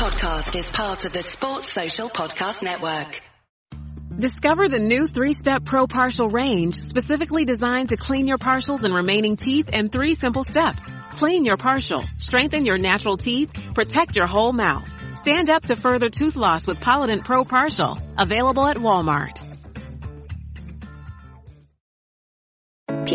podcast is part of the Sports Social Podcast Network. Discover the new 3-Step Pro Partial range, specifically designed to clean your partials and remaining teeth in 3 simple steps. Clean your partial, strengthen your natural teeth, protect your whole mouth. Stand up to further tooth loss with Polident Pro Partial, available at Walmart.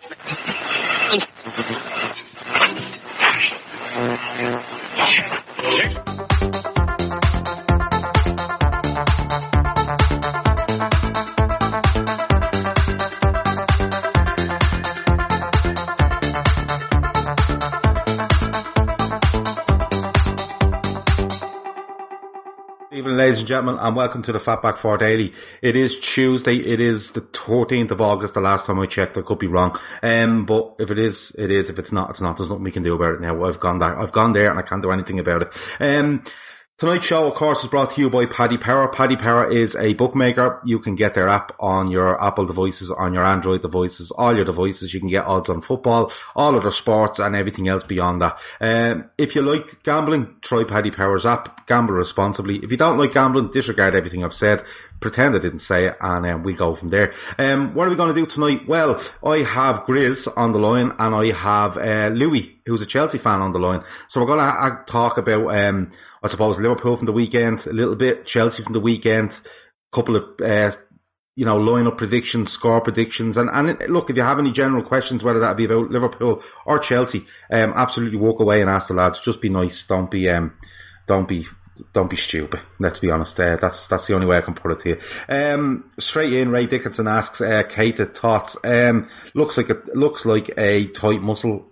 Good evening, ladies and gentlemen, and welcome to the Fatback 4 Daily. It is Tuesday, it is the 14th of August, the last time I checked. I could be wrong, but if it is, it is. If it's not, it's not. There's nothing we can do about it now. I've gone there and I can't do anything about it. Tonight's show, of course, is brought to you by Paddy Power. Paddy Power is a bookmaker. You can get their app on your Apple devices, on your Android devices, all your devices. You can get odds on football, all other sports, and everything else beyond that. If you like gambling, try Paddy Power's app. Gamble responsibly. If you don't like gambling, disregard everything I've said. Pretend I didn't say it, and we go from there. What are we going to do tonight? Well, I have Grizz on the line, and I have Louis, who's a Chelsea fan, on the line. So we're going to talk about, I suppose, Liverpool from the weekend, a little bit, Chelsea from the weekend, a couple of line-up predictions, score predictions, and look, if you have any general questions, whether that be about Liverpool or Chelsea, absolutely walk away and ask the lads. Just be nice. Don't be stupid. Let's be honest. That's the only way I can put it to you. Straight in, Ray Dickinson asks, Kate, thoughts. Looks like a tight muscle.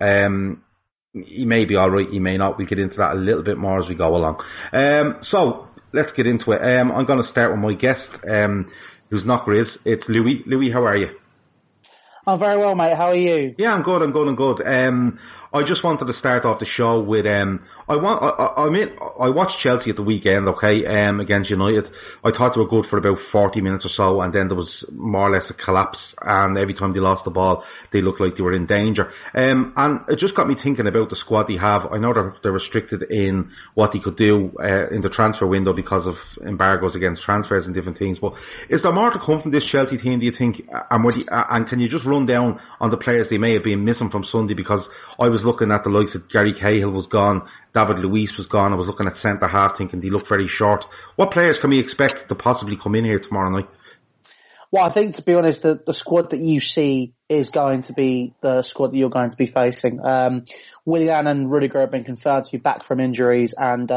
He may be all right. He may not. We'll get into that a little bit more as we go along. So let's get into it. I'm going to start with my guest, who's not Grizz. It's Louis. Louis, how are you? I'm very well, mate. How are you? Yeah, I'm good. I just wanted to start off the show with I watched Chelsea at the weekend, against United. I thought they were good for about 40 minutes or so, and then there was more or less a collapse, and every time they lost the ball they looked like they were in danger. And it just got me thinking about the squad they have. I know they're restricted in what they could do in the transfer window because of embargoes against transfers and different things, but is there more to come from this Chelsea team, do you think? And can you just run down on the players they may have been missing from Sunday? Because I was looking at the likes of Gary Cahill was gone, David Luiz was gone. I was looking at centre half thinking they look very short. What players can we expect to possibly come in here tomorrow night? Well, I think, to be honest, the squad that you see is going to be the squad that you're going to be facing. Willian and Rudiger have been confirmed to be back from injuries, and they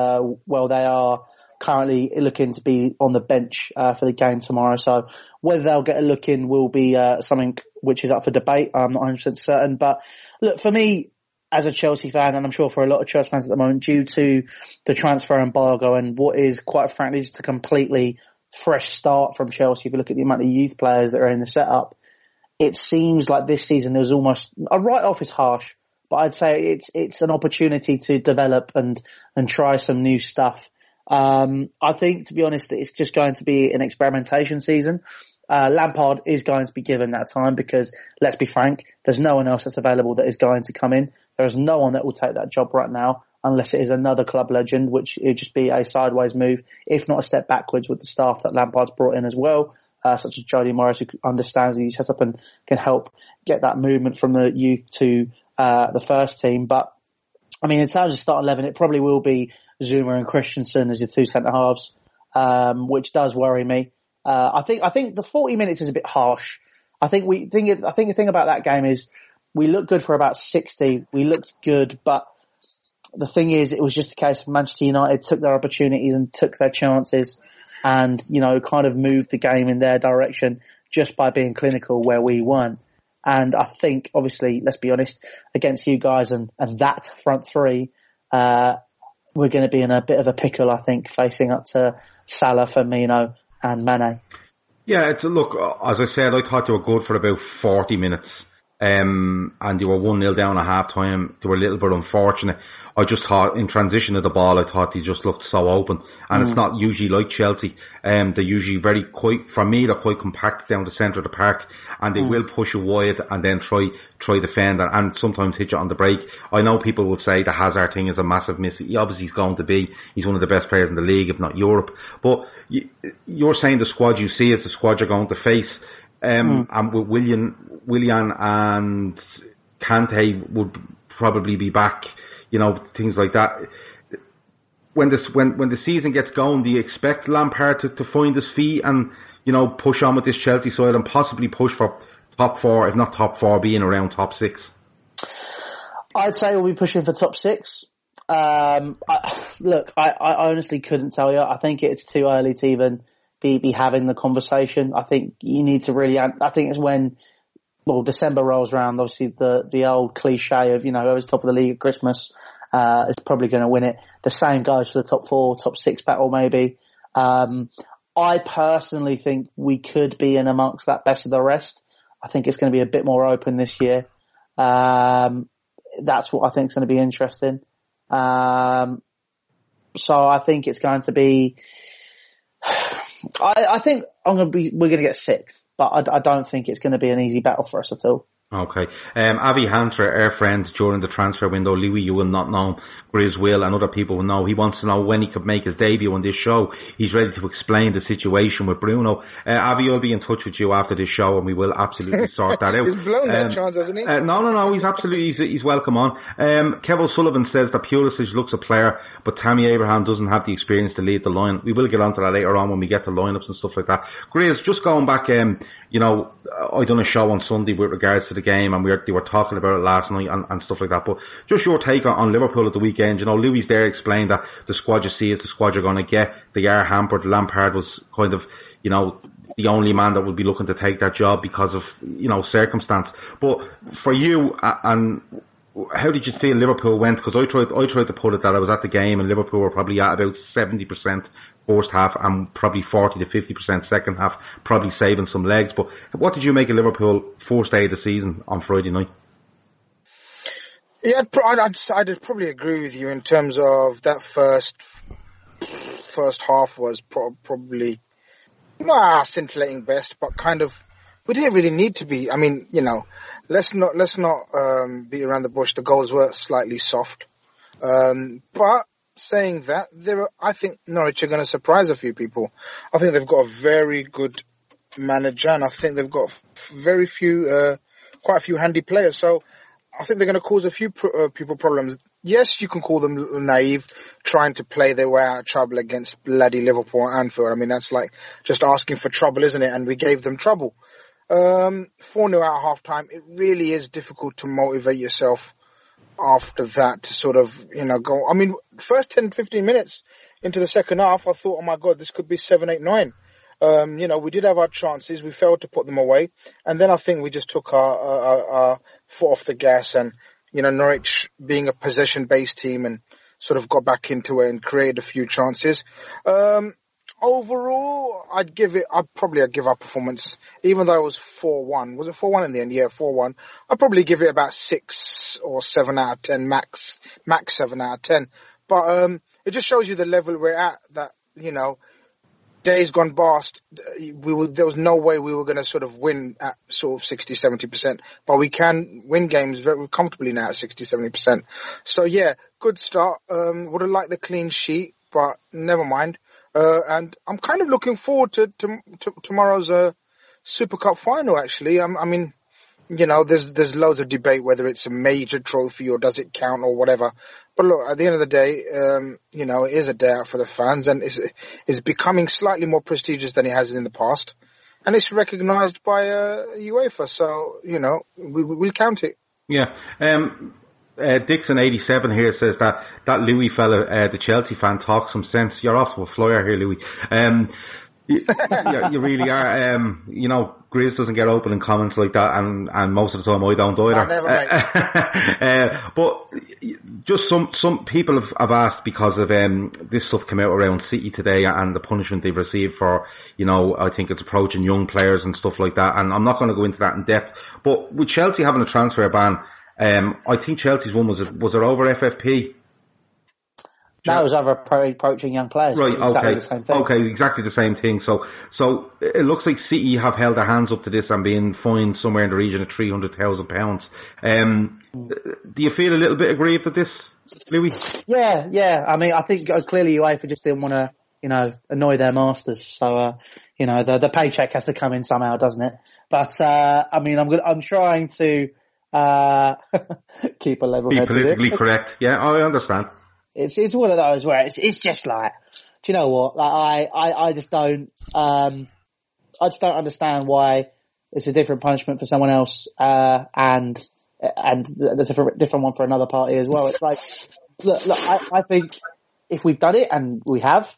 are currently looking to be on the bench for the game tomorrow. So whether they'll get a look in will be something which is up for debate. I'm not 100% certain, but look, for me, as a Chelsea fan, and I'm sure for a lot of Chelsea fans at the moment, due to the transfer embargo and what is, quite frankly, just a completely fresh start from Chelsea, if you look at the amount of youth players that are in the setup, it seems like this season there's almost a write-off is harsh, but I'd say it's an opportunity to develop and try some new stuff. I think, to be honest, it's just going to be an experimentation season. Lampard is going to be given that time because, let's be frank, there's no one else that's available that is going to come in. There is no one that will take that job right now unless it is another club legend, which would just be a sideways move, if not a step backwards with the staff that Lampard's brought in as well, such as Jody Morris, who understands the setup and can help get that movement from the youth to the first team. But, I mean, in terms of starting 11, it probably will be Zuma and Christensen as your 2 centre-halves, which does worry me. I think the 40 minutes is a bit harsh. I think the thing about that game is we looked good for about 60. We looked good, but the thing is, it was just a case of Manchester United took their opportunities and took their chances, and kind of moved the game in their direction just by being clinical where we weren't. And I think, obviously, let's be honest, against you guys and that front three, we're going to be in a bit of a pickle, I think, facing up to Salah, Firmino and Mane. Yeah, it's a look, as I said, I thought they were good for about 40 minutes. And they were 1-0 down at half time. They were a little bit unfortunate. I just thought in transition of the ball, I thought they just looked so open. And it's not usually like Chelsea. They're usually very quite, for me, they're quite compact down the centre of the park. And they will push you wide and then try defend and sometimes hit you on the break. I know people will say the Hazard thing is a massive miss. He obviously is going to be. He's one of the best players in the league, if not Europe. But you're saying the squad you see is the squad you're going to face. And with Willian and Kante would probably be back, you know, things like that. When the season gets going, do you expect Lampard to find his feet and, you know, push on with this Chelsea side and possibly push for top four, if not top four, being around top six? I'd say we'll be pushing for top six. I honestly couldn't tell you. I think it's too early to even be having the conversation. I think you need to really, I think it's when, well, December rolls around, obviously the old cliche of, you know, whoever's top of the league at Christmas is probably going to win it. The same goes for the top four, top six battle maybe. I personally think we could be in amongst that best of the rest. I think it's going to be a bit more open this year. That's what I think is going to be interesting. So I think it's going to be... I think we're going to get sixth, but I don't think it's going to be an easy battle for us at all. Okay. Avi Hanter, our friend during the transfer window, Louis, you will not know, Grizz will, and other people will know. He wants to know when he could make his debut on this show. He's ready to explain the situation with Bruno. Avi, I'll be in touch with you after this show, and we will absolutely sort that out. He's blown that chance, hasn't he? No. He's absolutely he's welcome on. Kev O'Sullivan says that Pulisic looks a player, but Tammy Abraham doesn't have the experience to lead the line. We will get onto that later on when we get the lineups and stuff like that. Grizz, just going back, you know, I done a show on Sunday with regards to the game, and they were talking about it last night and stuff like that. But just your take on Liverpool at the weekend. You know, Louis there explained that the squad you see is the squad you're going to get. They are hampered. Lampard was kind of, you know, the only man that would be looking to take that job because of, you know, circumstance. But for you, and how did you feel Liverpool went? Because I tried to put it that I was at the game and Liverpool were probably at about 70% first half and probably 40 to 50% second half, probably saving some legs. But what did you make of Liverpool first day of the season on Friday night? Yeah, I'd probably agree with you in terms of that first half was probably not scintillating best, but kind of we didn't really need to be. I mean, you know, let's not beat around the bush. The goals were slightly soft, but saying that, I think Norwich are going to surprise a few people. I think they've got a very good manager, and I think they've got quite a few handy players. So I think they're going to cause a few people problems. Yes, you can call them naive, trying to play their way out of trouble against bloody Liverpool at Anfield. I mean, that's like just asking for trouble, isn't it? And we gave them trouble. 4-0 out at half-time. It really is difficult to motivate yourself after that to sort of, you know, go... I mean, first 10, 15 minutes into the second half, I thought, oh my God, this could be 7, 8, 9. You know, we did have our chances. We failed to put them away. And then I think we just took our foot off the gas and, you know, Norwich being a possession-based team and sort of got back into it and created a few chances. Overall, I'd give our performance, even though it was 4-1. Was it 4-1 in the end? Yeah, 4-1. I'd probably give it about 6 or 7 out of 10, max 7 out of 10. But it just shows you the level we're at, that, you know, days gone past, there was no way we were going to sort of win at sort of 60, 70%. But we can win games very comfortably now at 60, 70%. So, yeah, good start. Would have liked the clean sheet, but never mind. And I'm kind of looking forward to tomorrow's Super Cup final, actually. I mean, you know, there's loads of debate whether it's a major trophy or does it count or whatever. But look, at the end of the day, you know, it is a day out for the fans, and it's becoming slightly more prestigious than it has in the past. And it's recognised by UEFA, so, you know, we'll count it. Yeah. Dixon87 here says that Louis fella, the Chelsea fan, talks some sense. You're off with a flyer here, Louis. You really are. You know, Grizz doesn't get open in comments like that, and most of the time I don't either. But just some people have asked because of this stuff came out around City today and the punishment they've received for, you know, I think it's approaching young players and stuff like that. And I'm not going to go into that in depth. But with Chelsea having a transfer ban, I think Chelsea's one was it over FFP? That was over approaching young players. Right, exactly, okay. The same thing. Okay, exactly the same thing. So it looks like City have held their hands up to this and been fined somewhere in the region of £300,000. Do you feel a little bit aggrieved at this, Louis? Yeah. I mean, I think clearly UEFA just didn't want to, annoy their masters. So, the paycheck has to come in somehow, doesn't it? But, I mean, I'm trying to keep a level head. Be politically correct. Yeah, I understand. It's one of those where it's just like, do you know what? Like I just don't understand why it's a different punishment for someone else and there's a different one for another party as well. It's like, look, I think if we've done it, and we have,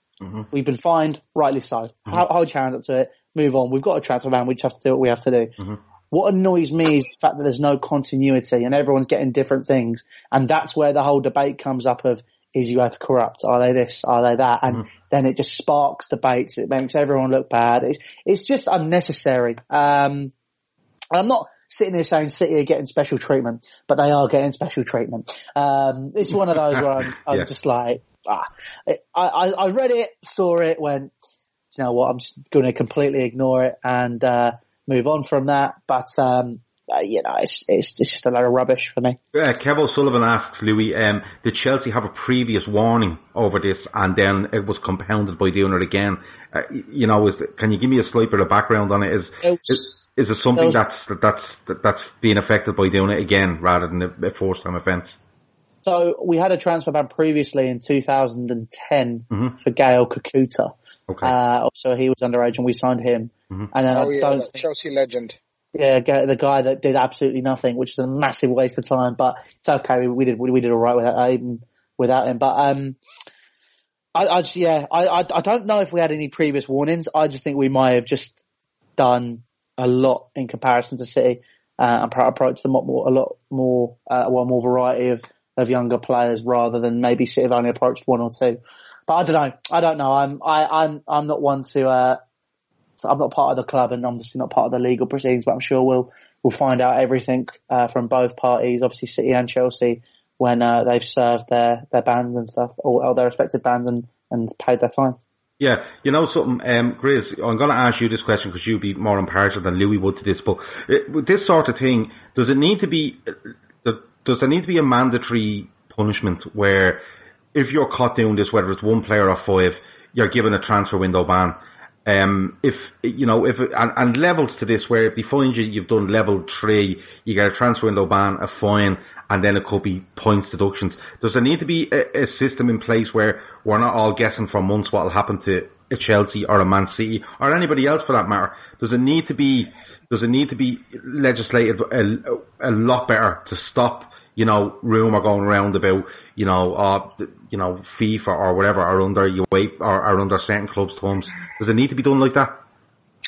we've been fined, rightly so. Mm-hmm. Hold your hands up to it, move on. We've got a transfer ban, we just have to do what we have to do. Mm-hmm. What annoys me is the fact that there's no continuity and everyone's getting different things, and that's where the whole debate comes up of, is UEFA corrupt? Are they this? Are they that? And then it just sparks debates. It makes everyone look bad. It's just unnecessary. I'm not sitting here saying City are getting special treatment, but they are getting special treatment. It's one of those where I'm just like, I read it, saw it, went, you know what? I'm just going to completely ignore it and move on from that. But it's just a lot of rubbish for me. Kev O'Sullivan asks, Louis, did Chelsea have a previous warning over this and then it was compounded by doing it again? Can you give me a slight bit of background on it? Is it something that's being affected by doing it again rather than a first-time offence? So we had a transfer ban previously in 2010 for Gael Kakuta. Okay. So he was underage and we signed him. And then Chelsea legend. Yeah, the guy that did absolutely nothing, which is a massive waste of time. But it's okay. We did all right without him. But I don't know if we had any previous warnings. I just think we might have just done a lot in comparison to City and approached them a lot more variety of younger players rather than maybe City have only approached one or two. But I don't know. I'm not one to. I'm not part of the club and I'm just not part of the legal proceedings, but I'm sure we'll find out everything from both parties, obviously City and Chelsea, when they've served their bans and stuff, or their respective bans and paid their fine. Yeah, you know something, Grizz, I'm going to ask you this question because you'd be more impartial than Louis would to this, but with this sort of thing, does there need to be a mandatory punishment where if you're caught doing this, whether it's one player or five, you're given a transfer window ban? If levels to this where if he finds you've done level 3, you get a transfer window ban, a fine, and then it could be points deductions. Does there need to be a system in place where we're not all guessing for months what will happen to a Chelsea or a Man City or anybody else for that matter? Does it need to be legislated a lot better to stop rumour going around about FIFA or whatever are under UEFA or are under certain clubs' terms? Does it need to be done like that?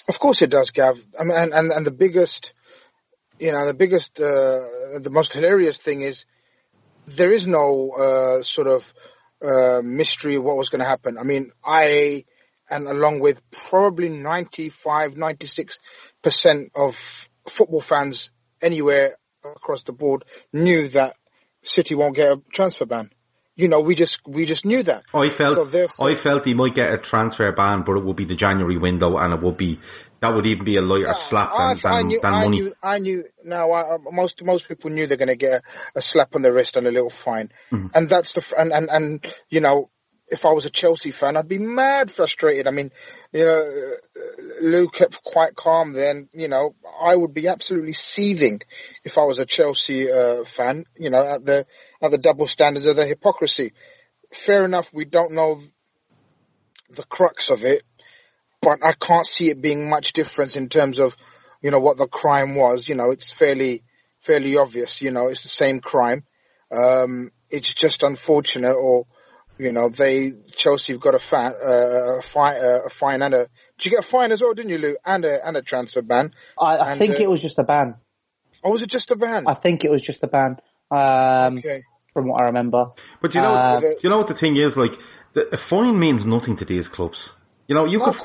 Of course it does, Gav. I mean, and the most hilarious thing is there is no mystery of what was going to happen. I mean, and along with probably 95-96% of football fans anywhere across the board knew that City won't get a transfer ban. We just knew that. I felt he might get a transfer ban, but it would be the January window, and that would even be a lighter slap than money. Most people knew they're going to get a slap on the wrist and a little fine, and that's if I was a Chelsea fan, I'd be mad frustrated. I mean, Lou kept quite calm then. I would be absolutely seething if I was a Chelsea fan, at the double standards of the hypocrisy. Fair enough, we don't know the crux of it, but I can't see it being much difference in terms of, what the crime was. It's fairly obvious, it's the same crime. It's just unfortunate or You know, Chelsea have got a fine and a. Did you get a fine as well, didn't you, Lou? And a transfer ban. I think it was just a ban. Oh, was it just a ban? I think it was just a ban. Okay. From what I remember. But you know what the thing is, like, a fine means nothing to these clubs. You know, you could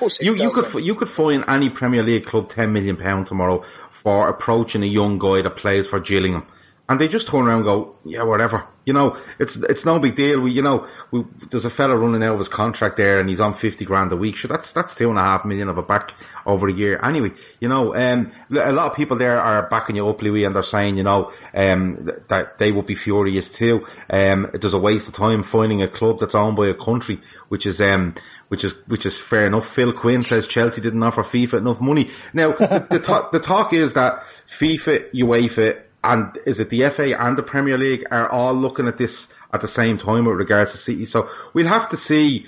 fine any Premier League club £10 million tomorrow for approaching a young guy that plays for Gillingham. And they just turn around and go, yeah, whatever. You know, it's no big deal. We there's a fella running out of his contract there, and he's on $50,000 a week. So that's $2.5 million of a back over a year. Anyway, you know, a lot of people there are backing you up, Louis, and they're saying, you know, that they would be furious too. There's a waste of time finding a club that's owned by a country, which is fair enough. Phil Quinn says Chelsea didn't offer FIFA enough money. Now the talk is that FIFA, UEFA, and is it the FA and the Premier League are all looking at this at the same time with regards to City. So we'll have to see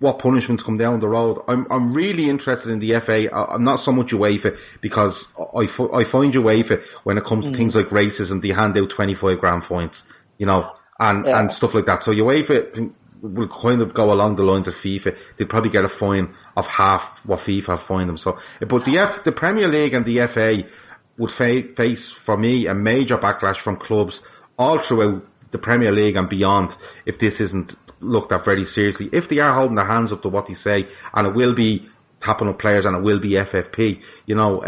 what punishments come down the road. I'm really interested in the FA. I'm not so much UEFA, because I find UEFA, when it comes to things like racism, they hand out $25,000 fines, you know, and stuff like that. So UEFA will kind of go along the lines of FIFA. They'd probably get a fine of half what FIFA fined them. So, but the Premier League and the FA would face, for me, a major backlash from clubs all throughout the Premier League and beyond if this isn't looked at very seriously. If they are holding their hands up to what they say, and it will be tapping up players and it will be FFP, you know.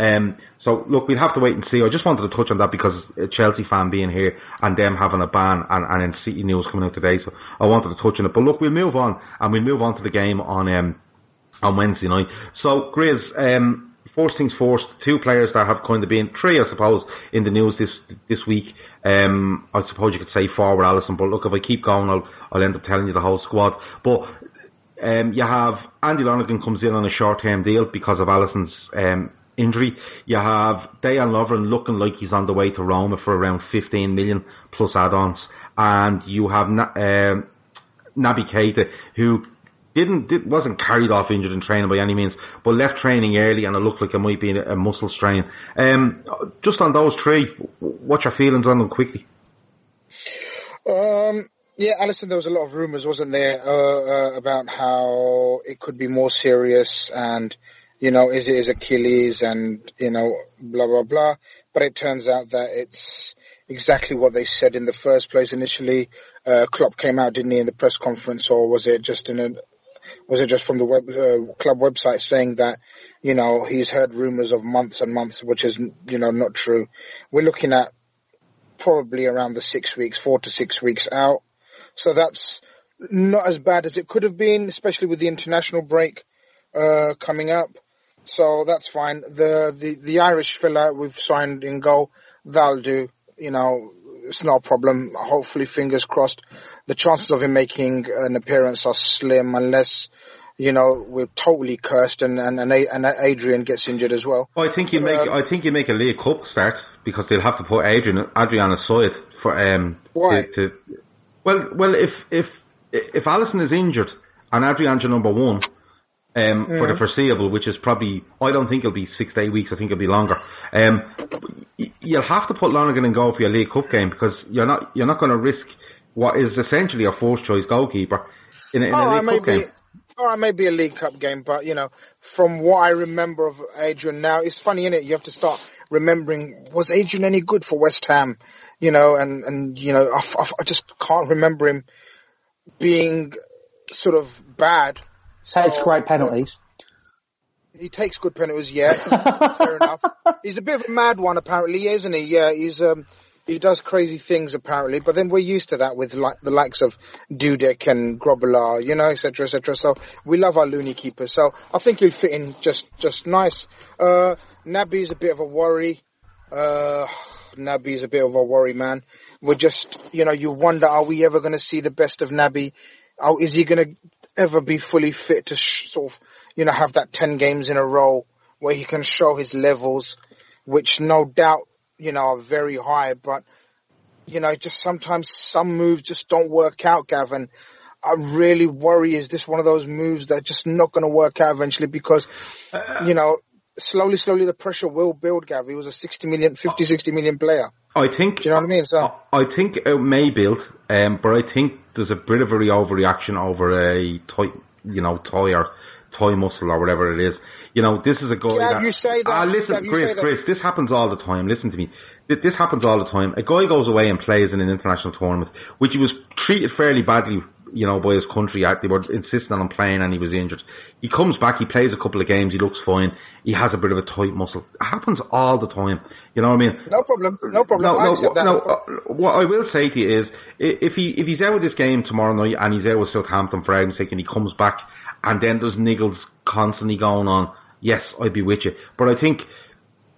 So, look, we'll have to wait and see. I just wanted to touch on that because a Chelsea fan being here and them having a ban and in City News coming out today, so I wanted to touch on it. But look, we'll move on to the game on Wednesday night. So, Grizz, first things first, two players that have kind of been, three I suppose, in the news this week. I suppose you could say forward Alisson, but look, if I keep going I'll end up telling you the whole squad. But you have Andy Lonergan comes in on a short-term deal because of Alisson's injury. You have Dejan Lovren looking like he's on the way to Roma for around 15 million plus add-ons. And you have Naby Keita, who wasn't carried off injured in training by any means, but left training early and it looked like it might be a muscle strain. Just on those three, what's your feelings on them quickly? Yeah, Alisson, there was a lot of rumours, wasn't there, about how it could be more serious and, you know, is it his Achilles and, you know, blah, blah, blah. But it turns out that it's exactly what they said in the first place initially. Klopp came out, didn't he, in the press conference, or was it just from the club website saying that, you know, he's heard rumours of months and months, which is, you know, not true. We're looking at probably around 4 to 6 weeks out. So that's not as bad as it could have been, especially with the international break coming up. So that's fine. The Irish fella we've signed in goal, that'll do. You know, it's not a problem. Hopefully, fingers crossed. The chances of him making an appearance are slim unless, you know, we're totally cursed and Adrian gets injured as well. Oh, I think you make a League Cup start because they'll have to put Adrian aside for why? Well, if Alisson is injured and Adrian's your number one for the foreseeable, which is probably, I don't think it'll be 6 to 8 weeks. I think it'll be longer. You'll have to put Lonergan in goal for your League Cup game because you're not going to risk what is essentially a fourth choice goalkeeper in a League Cup game. Or it may be a League Cup game, but you know, from what I remember of Adrian now, it's funny, isn't it? You have to start remembering, was Adrian any good for West Ham? You know, and you know, I just can't remember him being sort of bad. Takes great penalties. He takes good penalties, yeah. Fair enough. He's a bit of a mad one, apparently, isn't he? Yeah, he's he does crazy things, apparently. But then we're used to that with the likes of Dudek and Grobbelaar, you know, etc., etc. So we love our loony keepers. So I think he'll fit in just nice. Naby's a bit of a worry. Naby's a bit of a worry, man. We're just, you know, you wonder, are we ever going to see the best of Naby? Oh, is he going to ever be fully fit to sort of, you know, have that 10 games in a row where he can show his levels, which no doubt, you know, are very high, but, you know, just sometimes some moves just don't work out, Gavin. I really worry, is this one of those moves that are just not going to work out eventually because, you know, slowly the pressure will build, Gav. He was a 60 million player. I think. Do you know what I mean? So I think it may build. But I think there's a bit of a overreaction over a tie or tie muscle or whatever it is. You know, this is a guy that... You say that. Listen, Chris, this happens all the time. Listen to me. This happens all the time. A guy goes away and plays in an international tournament, which he was treated fairly badly, you know, by his country. They were insisting on him playing and he was injured. He comes back, he plays a couple of games, he looks fine. He has a bit of a tight muscle. It happens all the time. You know what I mean? No problem. What I will say to you is, if he's out of this game tomorrow night and he's out with Southampton for argument's sake and he comes back and then there's niggles constantly going on, yes, I'd be with you. But I think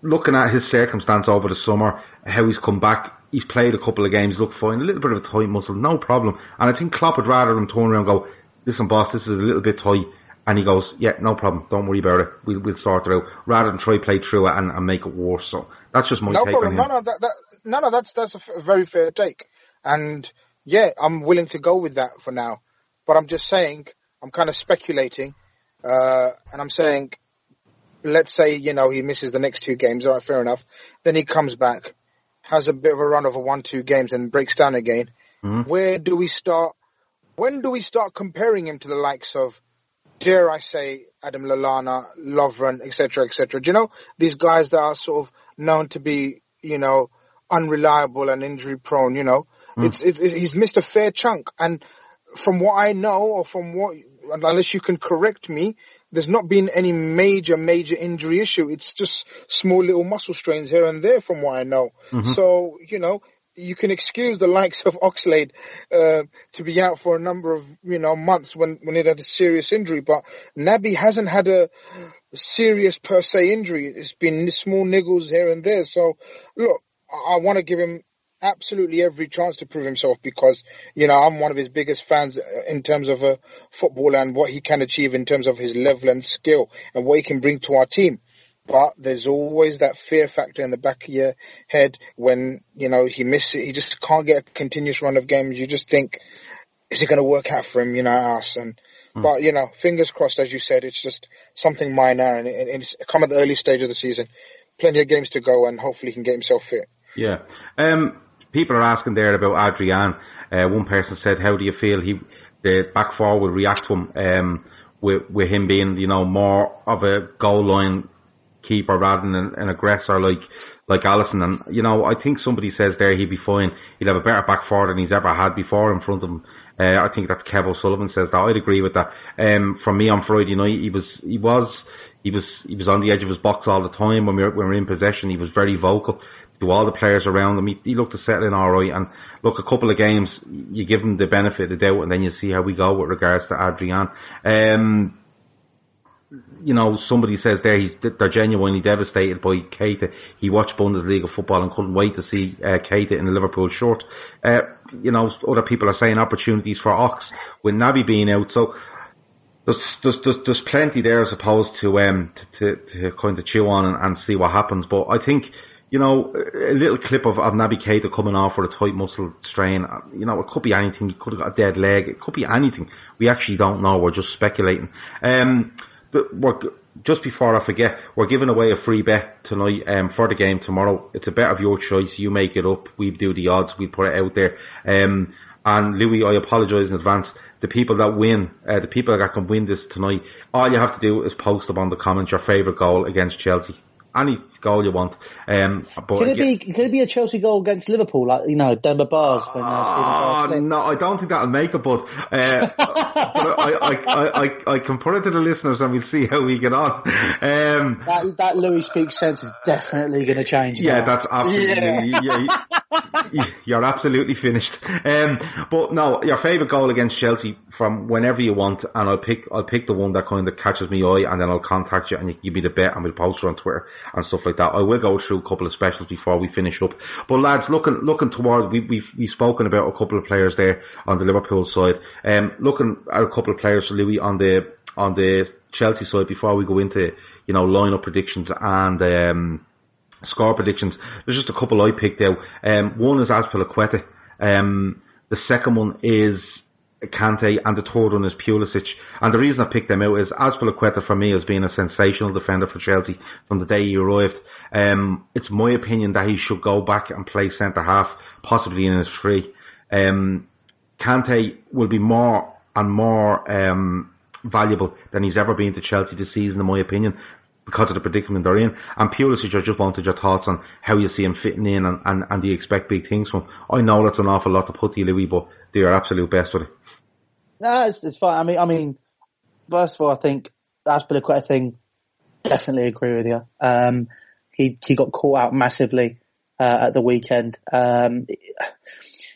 looking at his circumstance over the summer, how he's come back, he's played a couple of games, looked fine, a little bit of a tight muscle, no problem. And I think Klopp would rather him turn around and go, listen, boss, this is a little bit tight. And he goes, yeah, no problem, don't worry about it, we'll sort it out, rather than try to play through it and make it worse. So that's just my take on him. That's a very fair take. And yeah, I'm willing to go with that for now. But I'm just saying, I'm kind of speculating, and I'm saying, let's say, he misses the next two games, all right, fair enough. Then he comes back, has a bit of a run of a 1-2 games and breaks down again. Mm-hmm. When do we start comparing him to the likes of, dare I say, Adam Lallana, Lovren, etc., etc.? Do you know, these guys that are sort of known to be, unreliable and injury prone, he's missed a fair chunk. And from what I know, unless you can correct me, there's not been any major injury issue. It's just small little muscle strains here and there from what I know. Mm-hmm. So, you can excuse the likes of Oxlade to be out for a number of, months when it had a serious injury. But Naby hasn't had a serious per se injury. It's been small niggles here and there. So, look, I want to give him absolutely every chance to prove himself because, I'm one of his biggest fans in terms of football and what he can achieve in terms of his level and skill and what he can bring to our team. But there's always that fear factor in the back of your head when, he misses it. He just can't get a continuous run of games. You just think, is it going to work out for him, us? But, fingers crossed, as you said, it's just something minor and it's come at the early stage of the season. Plenty of games to go and hopefully he can get himself fit. Yeah. People are asking there about Adrian. One person said, how do you feel the back four will react to him with him being, more of a goal line keeper rather than an aggressor like Alisson? And I think somebody says there he'd be fine, he'd have a better back four than he's ever had before in front of him. I think that's Kev O'Sullivan says that. I'd agree with that. For me on Friday night he was on the edge of his box all the time. When we were in possession, he was very vocal to all the players around him. He looked to settle in all right, and look, a couple of games you give him the benefit of the doubt and then you see how we go with regards to Adrian. Somebody says there they're genuinely devastated by Keita. He watched Bundesliga football and couldn't wait to see Keita in the Liverpool shirt. Other people are saying opportunities for Ox with Naby being out. So there's plenty there, I suppose, to kind of chew on and see what happens. But I think, a little clip of Naby Keita coming off with a tight muscle strain, it could be anything. He could have got a dead leg. It could be anything. We actually don't know. We're just speculating. Just before I forget, we're giving away a free bet tonight for the game tomorrow. It's a bet of your choice. You make it up. We do the odds. We put it out there. And Louis, I apologise in advance. The people that win, the people that can win this tonight, all you have to do is post up on the comments your favourite goal against Chelsea. Any goal you want. Could it be a Chelsea goal against Liverpool, like Denver Bars? When no, I don't think that'll make it. But I can put it to the listeners and we'll see how we get on. That Louis Speaks Sense is definitely going to change. Yeah, now. That's absolutely. Yeah, you're absolutely finished. But no, your favourite goal against Chelsea from whenever you want, and I'll pick the one that kind of catches me eye, and then I'll contact you and you give me the bet, and we'll post it on Twitter and stuff like that. I will go through a couple of specials before we finish up. But lads, looking towards, we've spoken about a couple of players there on the Liverpool side. Looking at a couple of players, Louis, on the Chelsea side before we go into lineup predictions and score predictions. There's just a couple I picked out. One is Azpilicueta. The second one is Kante, and the third one is Pulisic. And the reason I picked them out is Azpilicueta for me has been a sensational defender for Chelsea from the day he arrived. It's my opinion that he should go back and play centre half, possibly in his free. Kante will be more and more valuable than he's ever been to Chelsea this season, in my opinion, because of the predicament they're in. And Pulisic, I just wanted your thoughts on how you see him fitting in, and do you expect big things from him? I know that's an awful lot to put to you, Louis, but do your absolute best with it. No, it's fine. I mean, first of all, I think that's been quite a thing. Definitely agree with you. He got caught out massively at the weekend.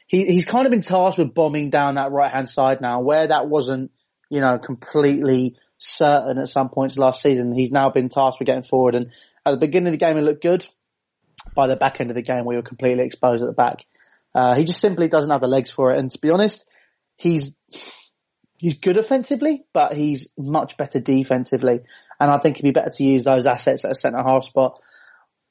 He's kind of been tasked with bombing down that right-hand side now, where that wasn't, completely certain at some points last season. He's now been tasked with getting forward, and at the beginning of the game it looked good. By the back end of the game we were completely exposed at the back. He just simply doesn't have the legs for it, and to be honest, he's good offensively, but he's much better defensively, and I think it'd be better to use those assets at a centre-half spot.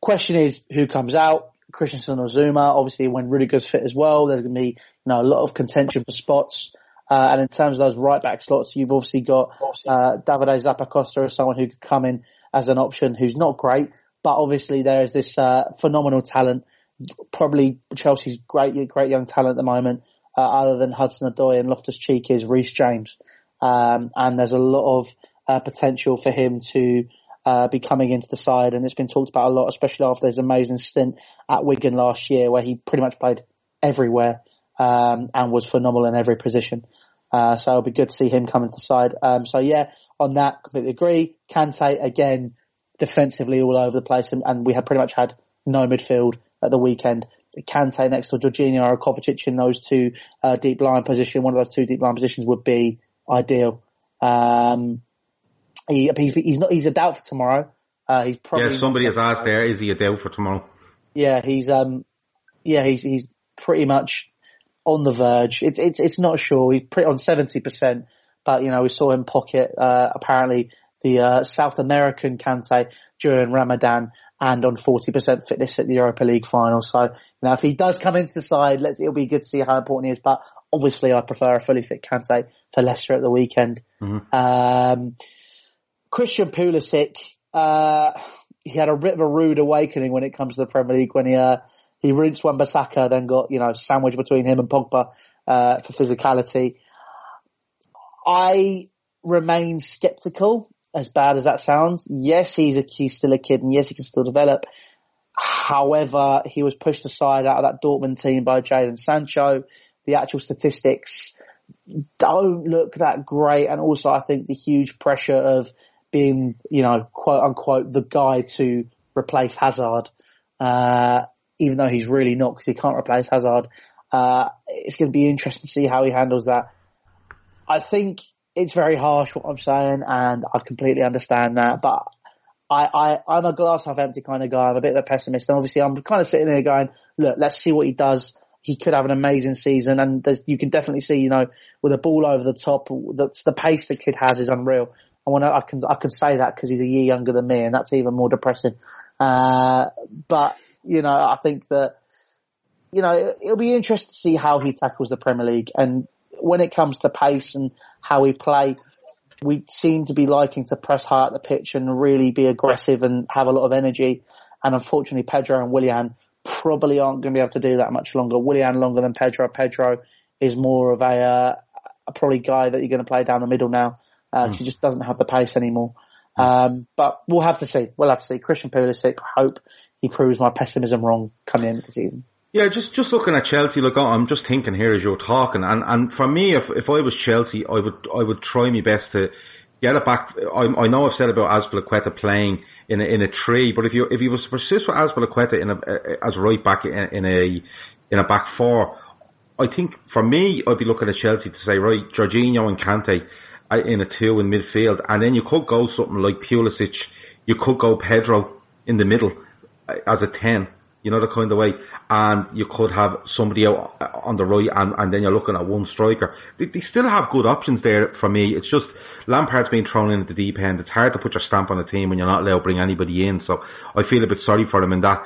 Question is, who comes out? Christensen or Zuma? Obviously, when Rudiger's fit as well, there's going to be a lot of contention for spots. And in terms of those right-back slots, you've obviously got Davide Zappacosta as someone who could come in as an option who's not great, but obviously there is this phenomenal talent, probably Chelsea's great young talent at the moment, other than Hudson-Odoi and Loftus-Cheek, is Reece James. And there's a lot of potential for him to be coming into the side, and it's been talked about a lot, especially after his amazing stint at Wigan last year where he pretty much played everywhere and was phenomenal in every position. So it'll be good to see him coming to the side. So yeah, on that, completely agree. Kante, again, defensively all over the place, and we have pretty much had no midfield at the weekend. Kante next to Jorginho or Kovacic in those two deep line position. One of those two deep line positions would be ideal. He's not. He's a doubt for tomorrow. He's probably somebody has asked there, is he a doubt for tomorrow? Yeah, he's pretty much on the verge. It's not sure. He's pretty on 70%, but we saw him pocket apparently the South American Kante during Ramadan, and on 40% fitness at the Europa League final. So if he does come into the side, it'll be good to see how important he is. But obviously, I prefer a fully fit Kante for Leicester at the weekend. Mm-hmm. Christian Pulisic, he had a bit of a rude awakening when it comes to the Premier League when he rinsed Wan-Bissaka, then got sandwiched between him and Pogba for physicality. I remain sceptical, as bad as that sounds. Yes, he's still a kid, and yes, he can still develop. However, he was pushed aside out of that Dortmund team by Jadon Sancho. The actual statistics don't look that great, and also I think the huge pressure of being, quote unquote, the guy to replace Hazard, even though he's really not, because he can't replace Hazard. It's going to be interesting to see how he handles that. I think it's very harsh what I'm saying, and I completely understand that, but I'm a glass half empty kind of guy. I'm a bit of a pessimist, and obviously I'm kind of sitting there going, look, let's see what he does. He could have an amazing season, and you can definitely see, with a ball over the top, the pace the kid has is unreal. I can say that because he's a year younger than me, and that's even more depressing. But I think that it'll be interesting to see how he tackles the Premier League, and when it comes to pace and how we play, we seem to be liking to press high at the pitch and really be aggressive and have a lot of energy. And unfortunately, Pedro and Willian probably aren't going to be able to do that much longer. Willian longer than Pedro. Pedro is more of a probably guy that you're going to play down the middle now. She just doesn't have the pace anymore. But we'll have to see. Christian Pulisic, I hope he proves my pessimism wrong coming into the season. Yeah, just looking at Chelsea, I'm just thinking here as you're talking. And for me, if I was Chelsea, I would try my best to get it back. I know I've said about Azpilicueta playing in a tree, but if you was to persist with Azpilicueta as right back in a back four, I think for me, I'd be looking at Chelsea to say, right, Jorginho and Kante in a two in midfield, and then you could go something like Pulisic, you could go Pedro in the middle as a 10, the kind of way, and you could have somebody out on the right, and then you're looking at one striker. They still have good options there for me. It's just Lampard's been thrown in at the deep end. It's hard to put your stamp on a team when you're not allowed to bring anybody in, so I feel a bit sorry for him in that.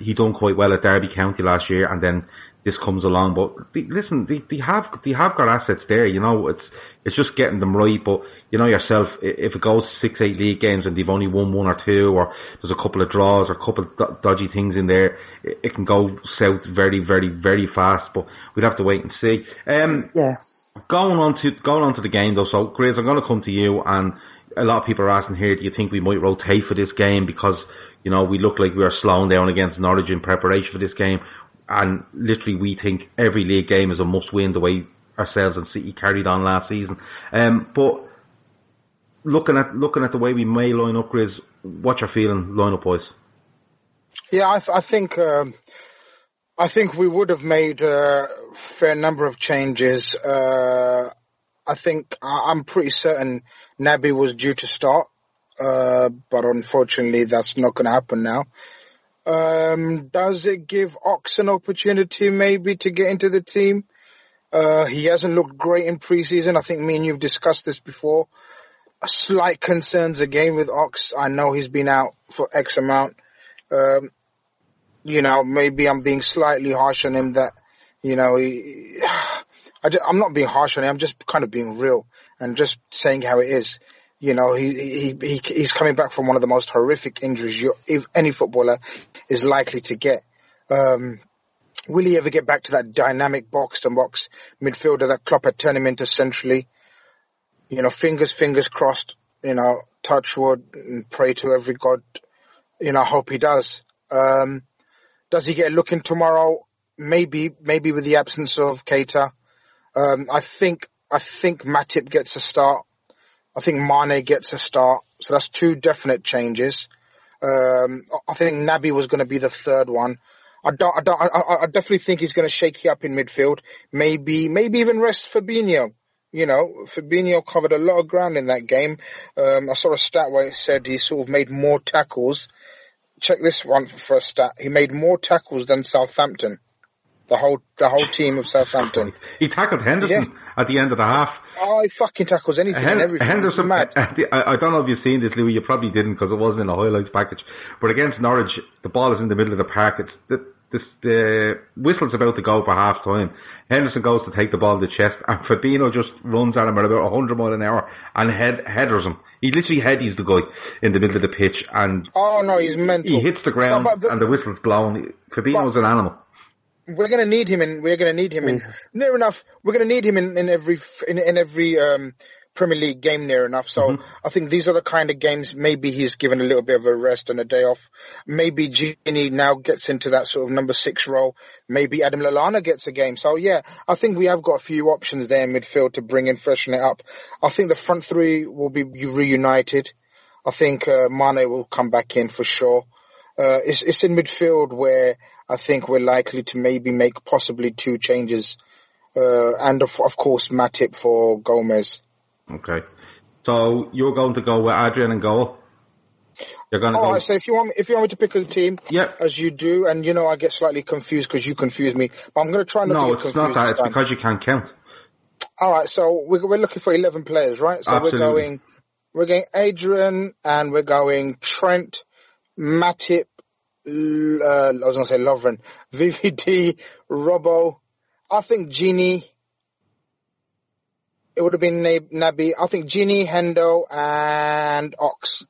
He done quite well at Derby County last year, and then this comes along. But they have got assets there. You know, it's just getting them right. But you know yourself, if it goes 6-8 league games and they've only won one or two, or there's a couple of draws or a couple of dodgy things in there, it can go south very, very, very fast. But we'd have to wait and see. Yes. Going on to the game though. So, Graves, I'm going to come to you, and a lot of people are asking here, do you think we might rotate for this game because, you know, we look like we are slowing down against Norwich in preparation for this game, and literally we think every league game is a must-win the way ourselves and City carried on last season. But looking at the way we may line up, Graves, what's your feeling, line up boys? Yeah, I think we would have made a fair number of changes. I think I'm pretty certain Naby was due to start, but unfortunately that's not going to happen now. Does it give Ox an opportunity maybe to get into the team? He hasn't looked great in pre-season. I think me and you've discussed this before. A slight concerns again with Ox. I know he's been out for X amount. You know, maybe I'm being slightly harsh on him that, you know, I'm not being harsh on him. I'm just kind of being real and just saying how it is. You know, he's coming back from one of the most horrific injuries if any footballer is likely to get. Will he ever get back to that dynamic box-to-box midfielder that Klopp had turned him into centrally? You know, fingers crossed, you know, touch wood and pray to every god. You know, I hope he does. Does he get a look in tomorrow? Maybe with the absence of Keita. I think Matip gets a start. I think Mane gets a start. So that's two definite changes. I think Naby was going to be the third one. I definitely think he's going to shake you up in midfield. Maybe even rest Fabinho. You know, Fabinho covered a lot of ground in that game. I saw a stat where it said he sort of made more tackles. Check this one for a stat. He made more tackles than Southampton. The whole team of Southampton. He tackled Henderson at the end of the half. Oh, he fucking tackles anything and everything. Henderson, mad. I don't know if you've seen this, Louis. You probably didn't because it wasn't in the highlights package. But against Norwich, the ball is in the middle of the park. It's the whistle's about to go for half time. Henderson goes to take the ball to the chest, and Fabinho just runs at him at about 100 miles an hour and headers him. He literally headies the guy in the middle of the pitch, and oh no, he's mental. He hits the ground, and the whistle's blown. Fabinho's an animal. We're going to need him, and we're going to need him in near enough. We're going to need him in every Premier League game near enough. So I think these are the kind of games. Maybe he's given a little bit of a rest and a day off. Maybe Gini now gets into that sort of number 6 role. Maybe Adam Lallana gets a game. So yeah, I think we have got a few options there in midfield to bring in, freshen it up. I think the front three will be reunited. I think Mane will come back in for sure. It's in midfield where I think we're likely to maybe make possibly two changes, and of course Matip for Gomez. Okay, so you're going to go with Adrian and Goal. You're going to go. Right, so if you want me to pick a team, yep, as you do, and you know I get slightly confused because you confuse me, but I'm going to try not to get confused. No, it's not that. It's because you can't count. All right, so we're looking for 11 players, right? So absolutely. We're going Adrian, and we're going Trent, Matip, I was going to say Lovren, VVD, Robbo. I think Gini. It would have been Naby. I think Gini, Hendo, and Ox.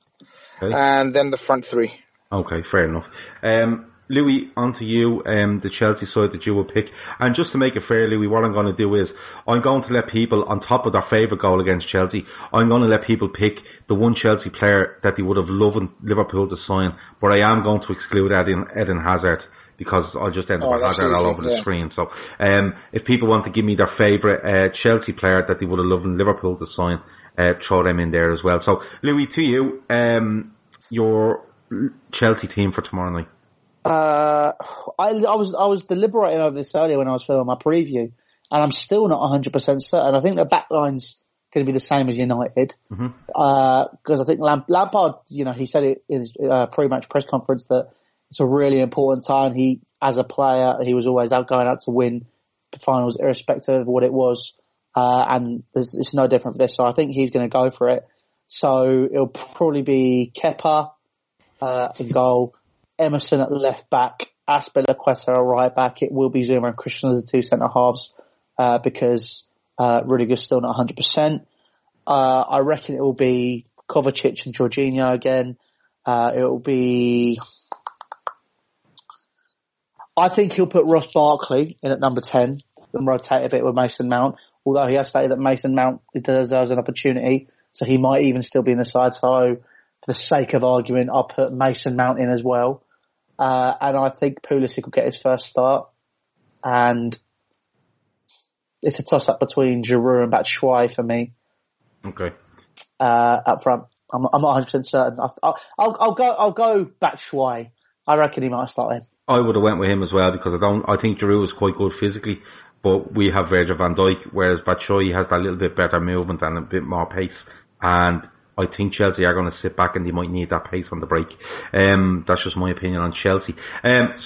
Okay. And then the front three. Okay, fair enough. Louis, on to you, the Chelsea side that you will pick. And just to make it fair, Louis, what I'm going to do is I'm going to let people, on top of their favourite goal against Chelsea, I'm going to let people pick the one Chelsea player that they would have loved Liverpool to sign. But I am going to exclude Eden Hazard, because I'll just end up with Hazard all over the screen. So if people want to give me their favourite Chelsea player that they would have loved Liverpool to sign, throw them in there as well. So, Louis, to you, your Chelsea team for tomorrow night. I was deliberating over this earlier when I was filming my preview, and I'm still not 100% certain. I think the back line's going to be the same as United, because I think Lampard, you know, he said it in his pre-match press conference that it's a really important time. He, as a player, he was always out going out to win the finals, irrespective of what it was, and it's no different for this. So I think he's going to go for it. So it'll probably be Kepa in goal. Emerson at left back, Aspilicueta a right back, it will be Zuma and Christian as the two centre halves because Rudiger's still not 100%. I reckon it will be Kovacic and Jorginho again. It will be... I think he'll put Ross Barkley in at number 10 and rotate a bit with Mason Mount, although he has stated that Mason Mount deserves an opportunity, so he might even still be in the side. So for the sake of argument, I'll put Mason Mount in as well. And I think Pulisic will get his first start. And it's a toss-up between Giroud and Batshuayi for me. Okay. Up front. I'm not 100% certain. I'll go Batshuayi. I reckon he might start in. I would have went with him as well because I think Giroud is quite good physically, but we have Virgil van Dijk, whereas Batshuayi has that little bit better movement and a bit more pace. And I think Chelsea are going to sit back and they might need that pace on the break. That's just my opinion on Chelsea.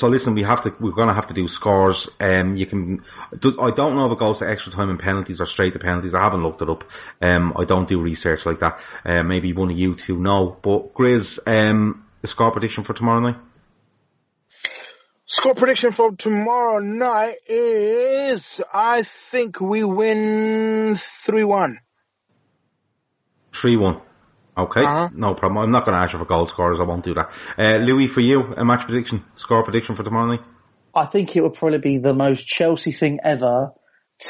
So listen, we're going to have to do scores. I don't know if it goes to extra time and penalties or straight to penalties. I haven't looked it up. I don't do research like that. Maybe one of you two know. But Grizz, a score prediction for tomorrow night? Score prediction for tomorrow night is, I think we win 3-1. 3-1. Okay, No problem. I'm not going to ask you for goal scorers. I won't do that. Louis, for you, a match prediction, score prediction for tomorrow night? I think it would probably be the most Chelsea thing ever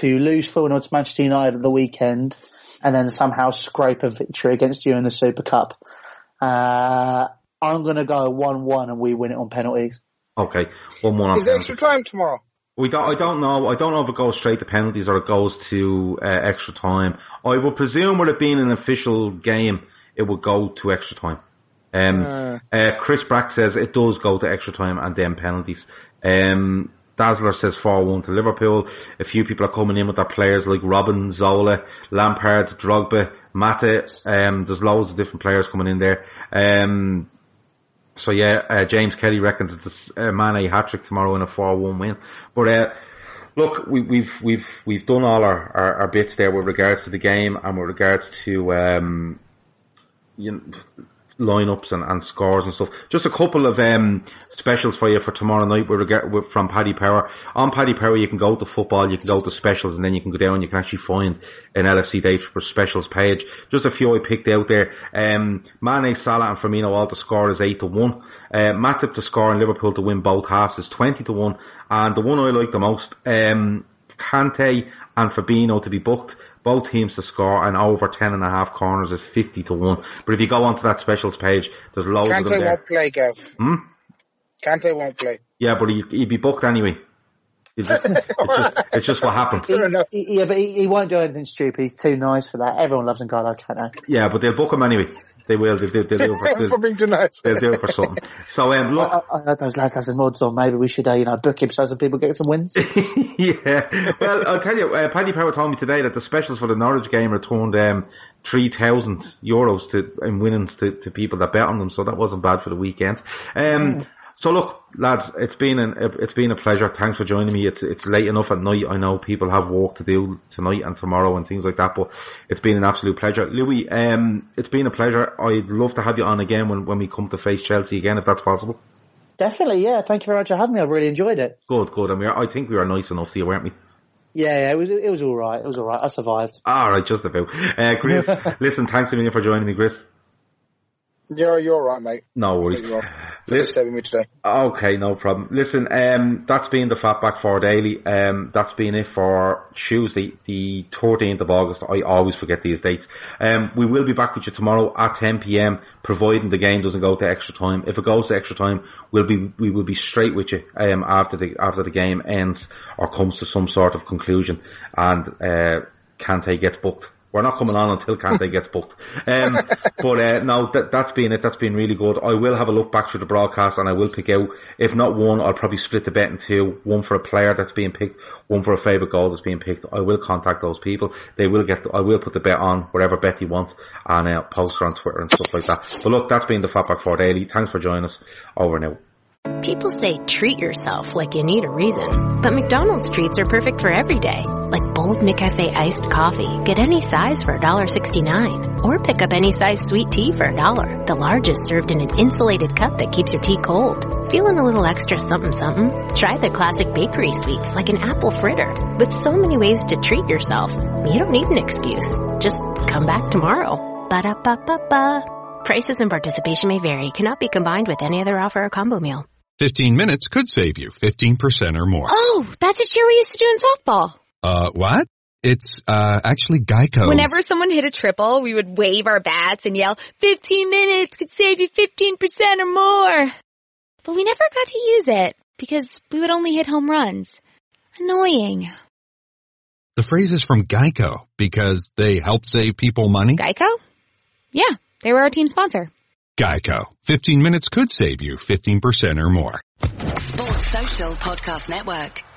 to lose 4-0 to Manchester United at the weekend and then somehow scrape a victory against you in the Super Cup. I'm going to go 1-1 and we win it on penalties. Okay, 1-1 on penalties. Is there extra time tomorrow? I don't know if it goes straight to penalties or it goes to extra time. I would presume, with it being an official game, it would go to extra time. Chris Brack says it does go to extra time and then penalties. Dazzler says 4-1 to Liverpool. A few people are coming in with their players like Robin, Zola, Lampard, Drogba, Mata. There's loads of different players coming in there. So yeah, James Kelly reckons it's a Mane hat-trick tomorrow in a 4-1 win. But look, we've done all our bits there with regards to the game and with regards to lineups and scores and stuff. Just a couple of specials for you for tomorrow night from Paddy Power. On Paddy Power, you can go to football, you can go to specials, and then you can go down and you can actually find an LFC Day for specials page. Just a few I picked out there. Mane, Salah and Firmino all to score is 8-1. Matip to score and Liverpool to win both halves is 20-1. And the one I like the most, Kante and Fabinho to be booked. Both teams to score and over 10.5 corners is 50-1. But if you go onto that specials page, there's loads of them there. Kante won't play, Gav. Kante won't play. Yeah, but he'd be booked anyway. It's just what happened. But he won't do anything stupid. He's too nice for that. Everyone loves him, Gael Kakuta. Yeah, but they'll book him anyway. They will. They'll do it for being too nice. They'll do it for something. So look, I heard those lads have some odds on. Maybe we should, book him so some people get some wins. Yeah. Well, I'll tell you, Paddy Power told me today that the specials for the Norwich game returned €3,000 in winnings to people that bet on them. So that wasn't bad for the weekend. So look, lads, it's been a pleasure. Thanks for joining me. It's late enough at night. I know people have work to do tonight and tomorrow and things like that, but it's been an absolute pleasure. Louis, it's been a pleasure. I'd love to have you on again when we come to face Chelsea again, if that's possible. Definitely, yeah. Thank you very much for having me. I've really enjoyed it. Good. I think we were nice enough to you, weren't we? Yeah, it was all right. It was all right. I survived. All right, just about. Chris, listen, thanks a million for joining me, Chris. You're all right, mate. No worries. Listen, me today. Okay, no problem. Listen, that's been the Fatback 4 Daily. That's been it for Tuesday, the 13th of August. I always forget these dates. We will be back with you tomorrow at 10 p.m, providing the game doesn't go to extra time. If it goes to extra time, we will be straight with you after the game ends or comes to some sort of conclusion and Kante gets booked. We're not coming on until Kante gets booked. That's been it. That's been really good. I will have a look back through the broadcast and I will pick out, if not one, I'll probably split the bet in two. One for a player that's being picked, one for a favourite goal that's being picked. I will contact those people. I will put the bet on wherever bet you want and post her on Twitter and stuff like that. But look, that's been the Fatback 4 Daily. Thanks for joining us. Over and out. People say treat yourself like you need a reason, but McDonald's treats are perfect for every day, like bowl cold McCafe iced coffee. Get any size for $1.69. Or pick up any size sweet tea for $1. The large is served in an insulated cup that keeps your tea cold. Feeling a little extra something-something? Try the classic bakery sweets like an apple fritter. With so many ways to treat yourself, you don't need an excuse. Just come back tomorrow. Ba-da-ba-ba-ba. Prices and participation may vary. Cannot be combined with any other offer or combo meal. 15 minutes could save you 15% or more. Oh, that's a cheer we used to do in softball. What? It's, actually Geico's. Whenever someone hit a triple, we would wave our bats and yell, 15 minutes could save you 15% or more. But we never got to use it because we would only hit home runs. Annoying. The phrase is from Geico because they help save people money. Geico? Yeah. They were our team sponsor. Geico. 15 minutes could save you 15% or more. Sports Social Podcast Network.